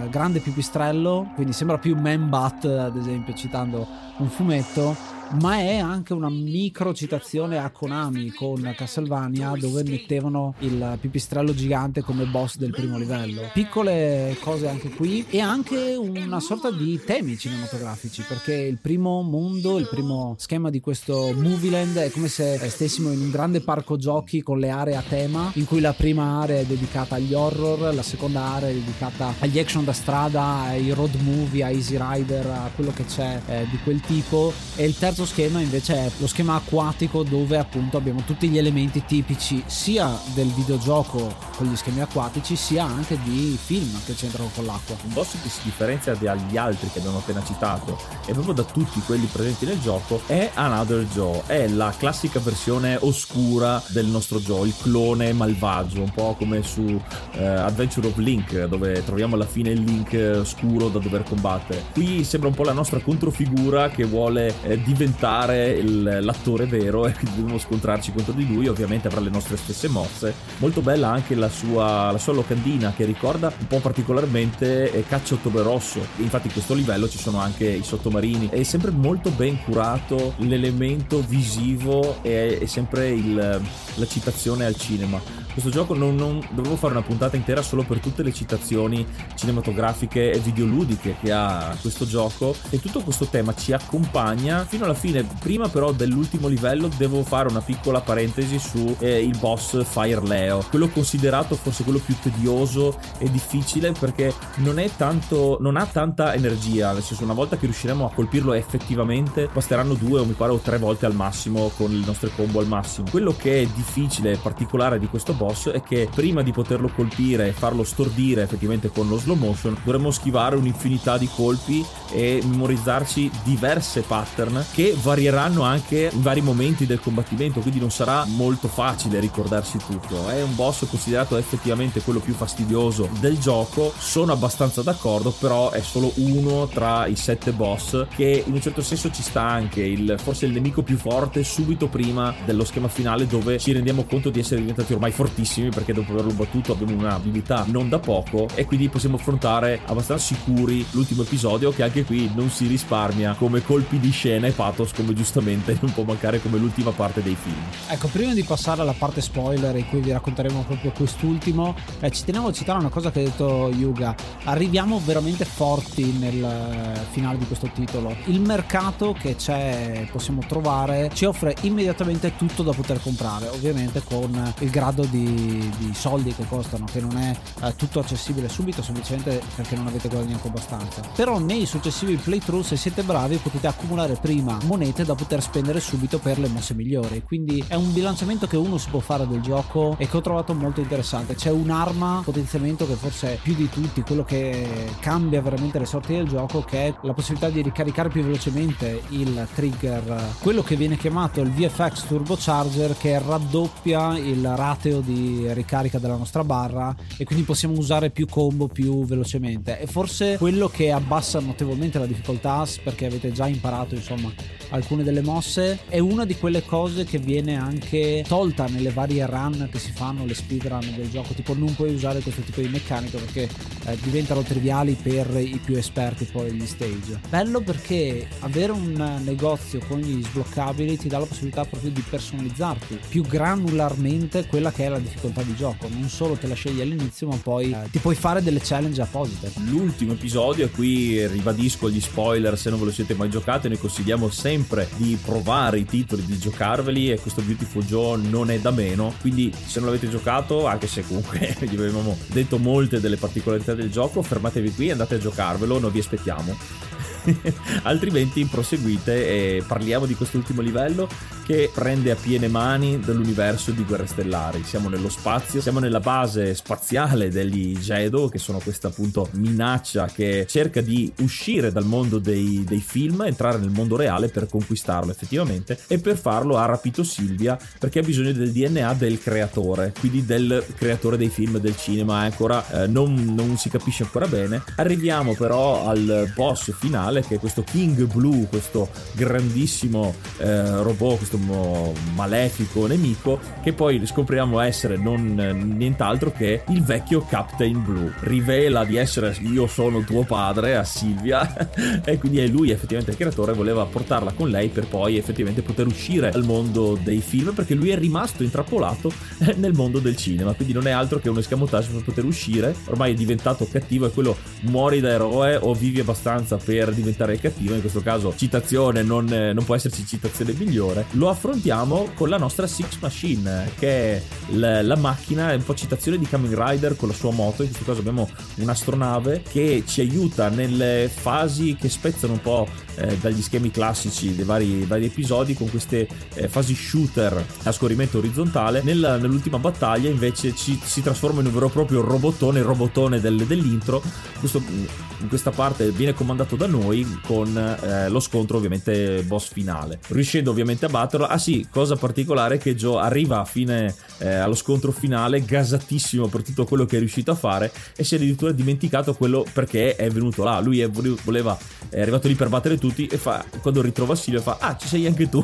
uh, grande pipistrello, quindi sembra più Man-Bat, ad esempio, citando un fumetto, ma è anche una micro citazione a Konami con Castlevania, dove mettevano il pipistrello gigante come boss del primo livello. Piccole cose anche qui, e anche una sorta di temi cinematografici, perché il primo mondo, il primo schema di questo Movieland è come se stessimo in un grande parco giochi con le aree a tema, in cui la prima area è dedicata agli horror, la seconda area è dedicata agli action da strada, ai road movie, a Easy Rider, a quello che c'è eh, di quel tipo, e il terzo schema invece è lo schema acquatico, dove appunto abbiamo tutti gli elementi tipici sia del videogioco con gli schemi acquatici, sia anche di film che c'entrano con l'acqua. Un boss che si differenzia dagli altri che abbiamo appena citato, e proprio da tutti quelli presenti nel gioco, è Another Joe, è la classica versione oscura del nostro Joe, il clone malvagio, un po' come su uh, Adventure of Link, dove troviamo alla fine il Link scuro da dover combattere. Qui sembra un po' la nostra controfigura che vuole eh, diventare il, l'attore vero, e quindi dobbiamo scontrarci contro di lui. Ovviamente avrà le nostre stesse mosse. Molto bella anche la sua, la sua locandina, che ricorda un po' particolarmente Caccia Ottobre Rosso. Infatti in questo livello ci sono anche i sottomarini. È sempre molto ben curato l'elemento visivo, e è sempre il, la citazione al cinema. Questo gioco non, non dovevo fare una puntata intera solo per tutte le citazioni cinematografiche e videoludiche che ha questo gioco, e tutto questo tema ci accompagna fino alla fine. Prima però dell'ultimo livello devo fare una piccola parentesi su eh, il boss Fire Leo, quello considerato forse quello più tedioso e difficile, perché non è tanto, non ha tanta energia, nel senso, una volta che riusciremo a colpirlo effettivamente basteranno due o mi pare o tre volte al massimo, con le nostre combo al massimo. Quello che è difficile e particolare di questo boss è che prima di poterlo colpire e farlo stordire effettivamente con lo slow motion, dovremo schivare un'infinità di colpi e memorizzarci diverse pattern che che varieranno anche in vari momenti del combattimento, quindi non sarà molto facile ricordarsi tutto. È un boss considerato effettivamente quello più fastidioso del gioco, sono abbastanza d'accordo, però è solo uno tra i sette boss, che in un certo senso ci sta anche, il forse il nemico più forte subito prima dello schema finale, dove ci rendiamo conto di essere diventati ormai fortissimi perché dopo averlo battuto abbiamo un'abilità non da poco e quindi possiamo affrontare abbastanza sicuri l'ultimo episodio, che anche qui non si risparmia come colpi di scena e pathos, come giustamente non può mancare come l'ultima parte dei film. Ecco, prima di passare alla parte spoiler in cui vi racconteremo proprio quest'ultimo, eh, ci tenevo a citare una cosa che ha detto Yuga: arriviamo veramente forti nel finale di questo titolo, il mercato che c'è, possiamo trovare, ci offre immediatamente tutto da poter comprare, ovviamente con il grado di, di soldi che costano, che non è eh, tutto accessibile subito semplicemente perché non avete guadagnato abbastanza. Però nei successivi playthrough, se siete bravi, potete accumulare prima monete da poter spendere subito per le mosse migliori, quindi è un bilanciamento che uno si può fare del gioco e che ho trovato molto interessante. C'è un'arma potenziamento che forse è più di tutti quello che cambia veramente le sorti del gioco, che è la possibilità di ricaricare più velocemente il trigger, quello che viene chiamato il V F X Turbo Charger, che raddoppia il ratio di ricarica della nostra barra e quindi possiamo usare più combo più velocemente. E forse quello che abbassa notevolmente la difficoltà, perché avete già imparato insomma alcune delle mosse, è una di quelle cose che viene anche tolta nelle varie run che si fanno, le speedrun del gioco, tipo non puoi usare questo tipo di meccanica perché eh, diventano triviali per i più esperti poi gli stage. Bello perché avere un negozio con gli sbloccabili ti dà la possibilità proprio di personalizzarti più granularmente quella che è la difficoltà di gioco, non solo te la scegli all'inizio ma poi eh, ti puoi fare delle challenge apposite. L'ultimo episodio, e qui ribadisco gli spoiler, se non ve lo siete mai giocati noi consigliamo sempre di provare i titoli, di giocarveli, e questo Viewtiful Joe non è da meno, quindi se non l'avete giocato, anche se comunque gli avevamo detto molte delle particolarità del gioco, fermatevi qui e andate a giocarvelo, non vi aspettiamo. Altrimenti proseguite e parliamo di quest'ultimo livello che prende a piene mani dall'universo di Guerre Stellari. Siamo nello spazio, siamo nella base spaziale degli Gedo, che sono questa appunto minaccia che cerca di uscire dal mondo dei, dei film, entrare nel mondo reale per conquistarlo effettivamente, e per farlo ha rapito Silvia perché ha bisogno del D N A del creatore, quindi del creatore dei film, del cinema. Ancora eh, non, non si capisce ancora bene. Arriviamo però al boss finale, che è questo King Blue, questo grandissimo eh, robot, questo mo- malefico nemico, che poi scopriamo essere non eh, nient'altro che il vecchio Captain Blue. Rivela di essere io sono tuo padre a Silvia e quindi è lui effettivamente il creatore, voleva portarla con lei per poi effettivamente poter uscire al mondo dei film, perché lui è rimasto intrappolato eh, nel mondo del cinema, quindi non è altro che un escamotage per poter uscire. Ormai è diventato cattivo, è quello muori da eroe o vivi abbastanza per diventare cattivo, in questo caso citazione, non, non può esserci citazione migliore. Lo affrontiamo con la nostra Six Machine, che è la, la macchina, è un po' citazione di Kamen Rider con la sua moto. In questo caso abbiamo un'astronave che ci aiuta nelle fasi che spezzano un po' eh, dagli schemi classici dei vari, vari episodi, con queste eh, fasi shooter a scorrimento orizzontale. Nella, nell'ultima battaglia invece ci, si trasforma in un vero e proprio robotone, il robotone del, dell'intro. Questo, in questa parte viene comandato da noi con eh, lo scontro ovviamente boss finale, riuscendo ovviamente a batterlo. Ah sì, cosa particolare, che Joe arriva a fine eh, allo scontro finale gasatissimo per tutto quello che è riuscito a fare e si è addirittura dimenticato quello perché è venuto là. Lui è, voleva, è arrivato lì per battere tutti e fa, quando ritrova Silvia fa ah ci sei anche tu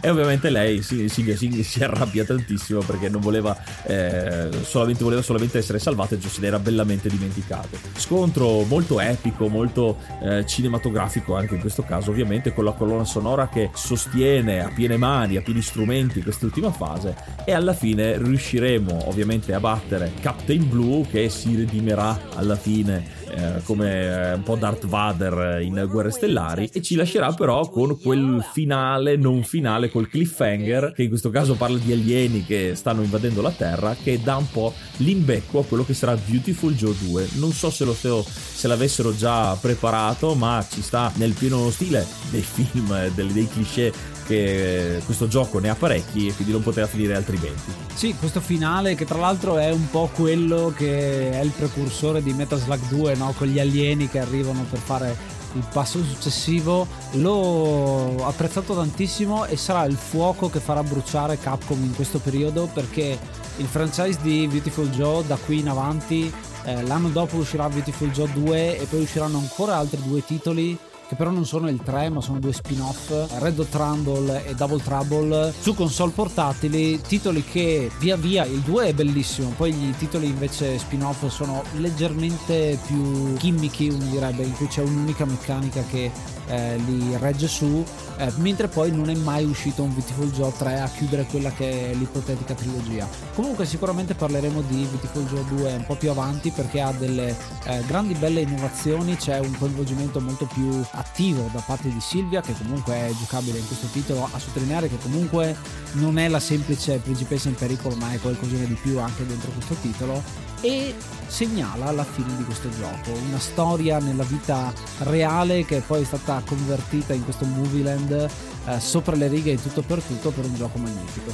e ovviamente lei si, si, si, si arrabbia tantissimo perché non voleva eh, solamente voleva solamente essere salvato e Joe se l'era bellamente dimenticato. Scontro molto epico, molto eh, cinematografico anche in questo caso, ovviamente con la colonna sonora che sostiene a piene mani, a pieni strumenti quest'ultima fase, e alla fine riusciremo ovviamente a battere Captain Blue, che si redimerà alla fine eh, come eh, un po' Darth Vader in Guerre Stellari, e ci lascerà però con quel finale non finale, col cliffhanger, che in questo caso parla di alieni che stanno invadendo la Terra, che dà un po' l'imbecco a quello che sarà Viewtiful Joe due. Non so se, lo, se l'avessero già preparato, ma ci sta nel pieno stile dei film, dei, dei cliché che questo gioco ne ha parecchi e quindi non poteva finire altrimenti. Sì, questo finale che tra l'altro è un po' quello che è il precursore di Metal Slug due, no? Con gli alieni che arrivano per fare il passo successivo l'ho apprezzato tantissimo e sarà il fuoco che farà bruciare Capcom in questo periodo, perché il franchise di Viewtiful Joe da qui in avanti, eh, l'anno dopo uscirà Viewtiful Joe due e poi usciranno ancora altri due titoli che però non sono il tre ma sono due spin-off, Red Trundle e Double Trouble, su console portatili, titoli che via via, il due è bellissimo, poi i titoli invece spin-off sono leggermente più gimmicky, uno direbbe, in cui c'è un'unica meccanica che eh, li regge su, eh, mentre poi non è mai uscito un Viewtiful Joe tre a chiudere quella che è l'ipotetica trilogia. Comunque sicuramente parleremo di Viewtiful Joe due un po' più avanti, perché ha delle eh, grandi belle innovazioni, c'è un coinvolgimento molto più attivo da parte di Silvia, che comunque è giocabile in questo titolo, a sottolineare che comunque non è la semplice principessa in pericolo ma è qualcosina di più anche dentro questo titolo, e segnala la fine di questo gioco, una storia nella vita reale che poi è stata convertita in questo Movieland, eh, sopra le righe e tutto per tutto, per un gioco magnifico.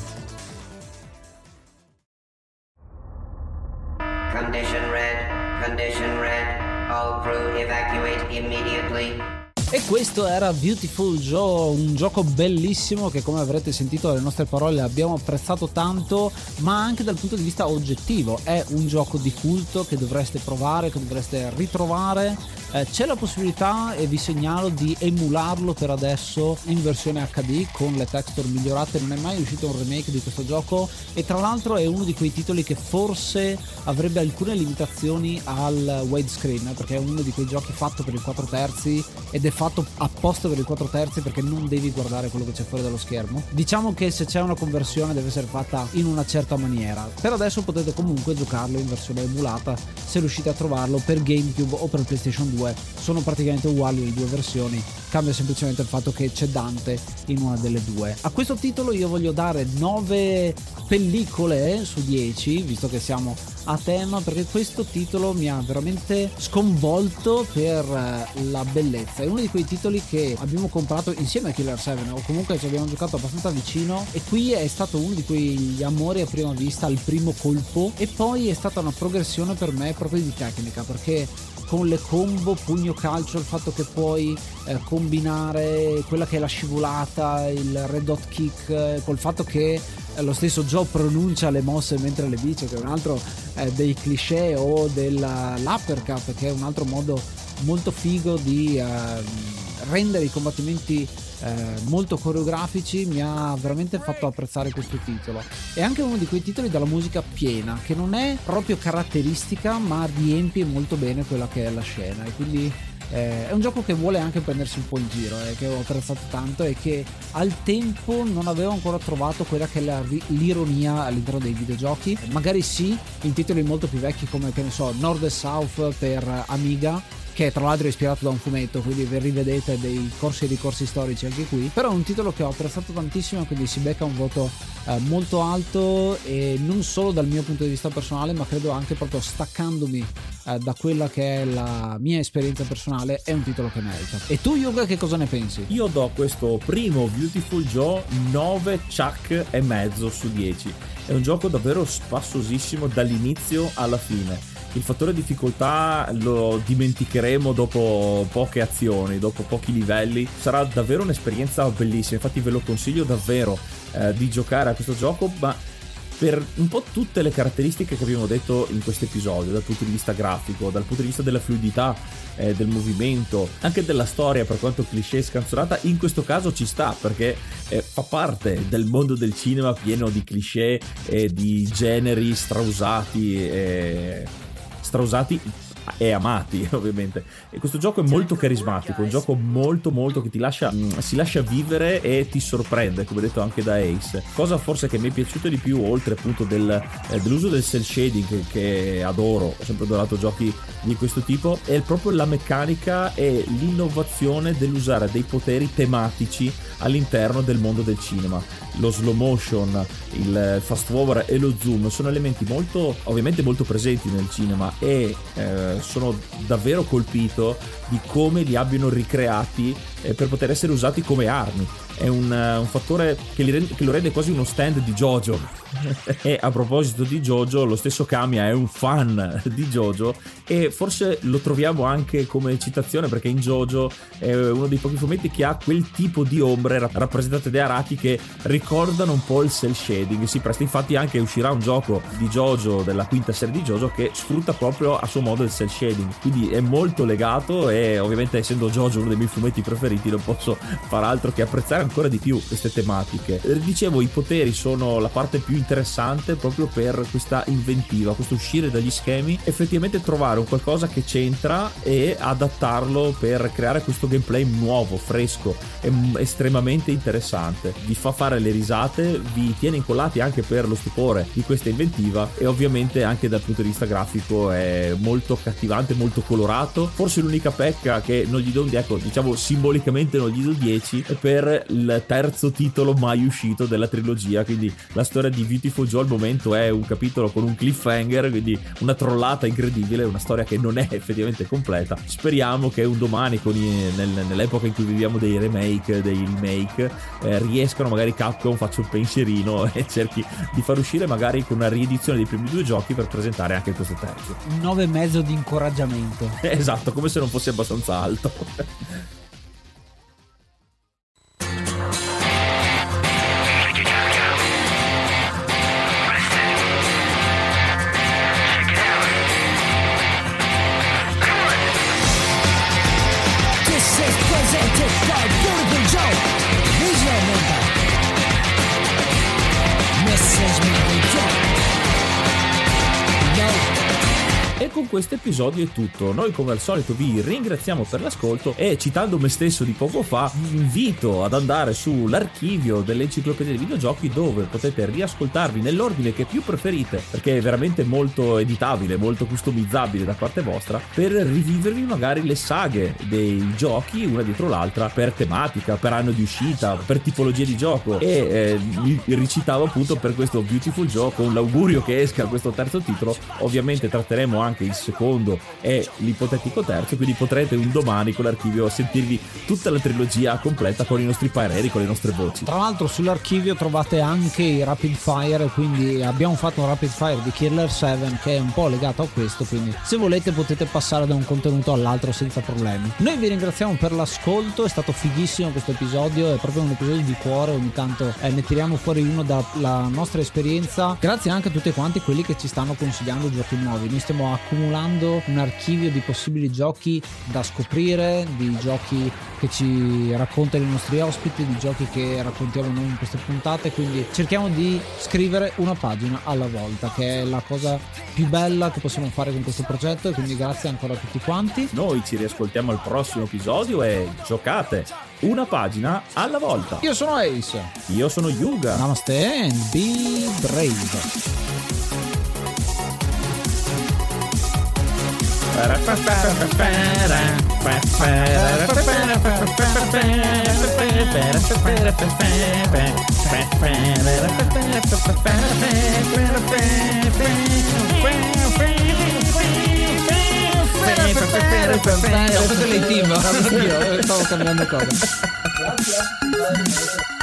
Condition red, condition red, all crew evacuate immediately. E questo era Viewtiful Joe, un gioco bellissimo che, come avrete sentito dalle nostre parole, abbiamo apprezzato tanto, ma anche dal punto di vista oggettivo è un gioco di culto che dovreste provare, che dovreste ritrovare. Eh, c'è la possibilità, e vi segnalo, di emularlo per adesso in versione acca di con le texture migliorate, non è mai uscito un remake di questo gioco e tra l'altro è uno di quei titoli che forse avrebbe alcune limitazioni al widescreen, perché è uno di quei giochi fatto per il quattro terzi ed è fatto apposta per il quattro terzi perché non devi guardare quello che c'è fuori dallo schermo. Diciamo che se c'è una conversione deve essere fatta in una certa maniera. Per adesso potete comunque giocarlo in versione emulata se riuscite a trovarlo per GameCube o per PlayStation due. Sono praticamente uguali le due versioni, cambia semplicemente il fatto che c'è Dante in una delle due. A questo titolo io voglio dare nove pellicole su dieci, visto che siamo a tema, perché questo titolo mi ha veramente sconvolto per la bellezza. È uno di quei titoli che abbiamo comprato insieme a Killer sette o comunque ci abbiamo giocato abbastanza vicino, e qui è stato uno di quegli amori a prima vista al primo colpo, e poi è stata una progressione per me proprio di tecnica, perché con le combo, pugno calcio, il fatto che puoi eh, combinare quella che è la scivolata, il red hot kick, eh, col fatto che eh, lo stesso Joe pronuncia le mosse mentre le dice, che è un altro eh, dei cliché, o dell'uppercut, che è un altro modo molto figo di eh, rendere i combattimenti Eh, molto coreografici. Mi ha veramente fatto apprezzare questo titolo. È anche uno di quei titoli dalla musica piena, che non è proprio caratteristica ma riempie molto bene quella che è la scena, e quindi eh, è un gioco che vuole anche prendersi un po' in giro, eh, che ho apprezzato tanto e che al tempo non avevo ancora trovato quella che è la, l'ironia all'interno dei videogiochi. Magari sì, in titoli molto più vecchi come, che ne so, North e South per Amiga, che tra l'altro è ispirato da un fumetto, quindi vi rivedete dei corsi e ricorsi storici anche qui. Però è un titolo che ho apprezzato tantissimo, quindi si becca un voto eh, molto alto, e non solo dal mio punto di vista personale, ma credo anche proprio staccandomi eh, da quella che è la mia esperienza personale. È un titolo che merita. E tu, Yuga, che cosa ne pensi? Io do questo primo Viewtiful Joe nove ciak e mezzo su dieci. È un gioco davvero spassosissimo dall'inizio alla fine. Il fattore difficoltà lo dimenticheremo dopo poche azioni, dopo pochi livelli. Sarà davvero un'esperienza bellissima, infatti ve lo consiglio davvero eh, di giocare a questo gioco, ma per un po' tutte le caratteristiche che abbiamo detto in questo episodio, dal punto di vista grafico, dal punto di vista della fluidità, eh, del movimento, anche della storia, per quanto cliché e scanzonata, in questo caso ci sta, perché eh, fa parte del mondo del cinema pieno di cliché e di generi strausati e... strausati e amati, ovviamente. E questo gioco è molto carismatico, un gioco molto molto che ti lascia si lascia vivere e ti sorprende, come detto anche da Ace. Cosa forse che mi è piaciuta di più, oltre appunto del, eh, dell'uso del cel shading, che, che adoro, ho sempre adorato giochi di questo tipo, è proprio la meccanica e l'innovazione dell'usare dei poteri tematici all'interno del mondo del cinema. Lo slow motion, il fast forward e lo zoom sono elementi molto, ovviamente molto presenti nel cinema, e eh, sono davvero colpito di come li abbiano ricreati eh, per poter essere usati come armi. è un, uh, un fattore che, li rende, che lo rende quasi uno stand di JoJo. E a proposito di JoJo, lo stesso Kamiya è un fan di JoJo e forse lo troviamo anche come citazione, perché in JoJo è uno dei pochi fumetti che ha quel tipo di ombre rappresentate da arati che ricordano un po' il cel shading, si presta. Infatti anche uscirà un gioco di JoJo, della quinta serie di JoJo, che sfrutta proprio a suo modo il cel shading, quindi è molto legato, e ovviamente essendo JoJo uno dei miei fumetti preferiti non posso far altro che apprezzare ancora di più queste tematiche. Dicevo, i poteri sono la parte più interessante proprio per questa inventiva, questo uscire dagli schemi, effettivamente trovare un qualcosa che c'entra e adattarlo per creare questo gameplay nuovo, fresco e estremamente interessante. Vi fa fare le risate, vi tiene incollati anche per lo stupore di questa inventiva, e ovviamente anche dal punto di vista grafico è molto accattivante, molto colorato. Forse l'unica pecca che non gli do, ecco, diciamo simbolicamente non gli do dieci, è per il terzo titolo mai uscito della trilogia, quindi la storia di Viewtiful Joe al momento è un capitolo con un cliffhanger, quindi una trollata incredibile, una storia che non è effettivamente completa. Speriamo che un domani, con i, nel, nell'epoca in cui viviamo dei remake, dei remake, eh, riescano, magari Capcom faccia un pensierino e cerchi di far uscire magari con una riedizione dei primi due giochi per presentare anche questo terzo. nove e mezzo di incoraggiamento. Esatto, come se non fosse abbastanza alto. Con questo episodio è tutto. Noi come al solito vi ringraziamo per l'ascolto e, citando me stesso di poco fa, vi invito ad andare sull'archivio dell'enciclopedia dei videogiochi, dove potete riascoltarvi nell'ordine che più preferite, perché è veramente molto editabile, molto customizzabile da parte vostra, per rivivervi magari le saghe dei giochi una dietro l'altra, per tematica, per anno di uscita, per tipologia di gioco. E eh, ricitavo appunto per questo Viewtiful Joe, con l'augurio che esca questo terzo titolo. Ovviamente tratteremo anche il secondo è l'ipotetico terzo, quindi potrete un domani con l'archivio sentirvi tutta la trilogia completa con i nostri pareri, con le nostre voci. Tra l'altro sull'archivio trovate anche i rapid fire, quindi abbiamo fatto un rapid fire di Killer sette che è un po' legato a questo, quindi se volete potete passare da un contenuto all'altro senza problemi. Noi vi ringraziamo per l'ascolto, è stato fighissimo questo episodio, è proprio un episodio di cuore, ogni tanto eh, ne tiriamo fuori uno dalla nostra esperienza. Grazie anche a tutti quanti quelli che ci stanno consigliando giochi nuovi, noi stiamo a accumulando un archivio di possibili giochi da scoprire, di giochi che ci raccontano i nostri ospiti, di giochi che raccontiamo noi in queste puntate, quindi cerchiamo di scrivere una pagina alla volta, che è la cosa più bella che possiamo fare con questo progetto, e quindi grazie ancora a tutti quanti. Noi ci riascoltiamo al prossimo episodio e giocate una pagina alla volta. Io sono Ace. Io sono Yuga. Namaste and be brave. Ho fatto le team, stavo cambiando cosa.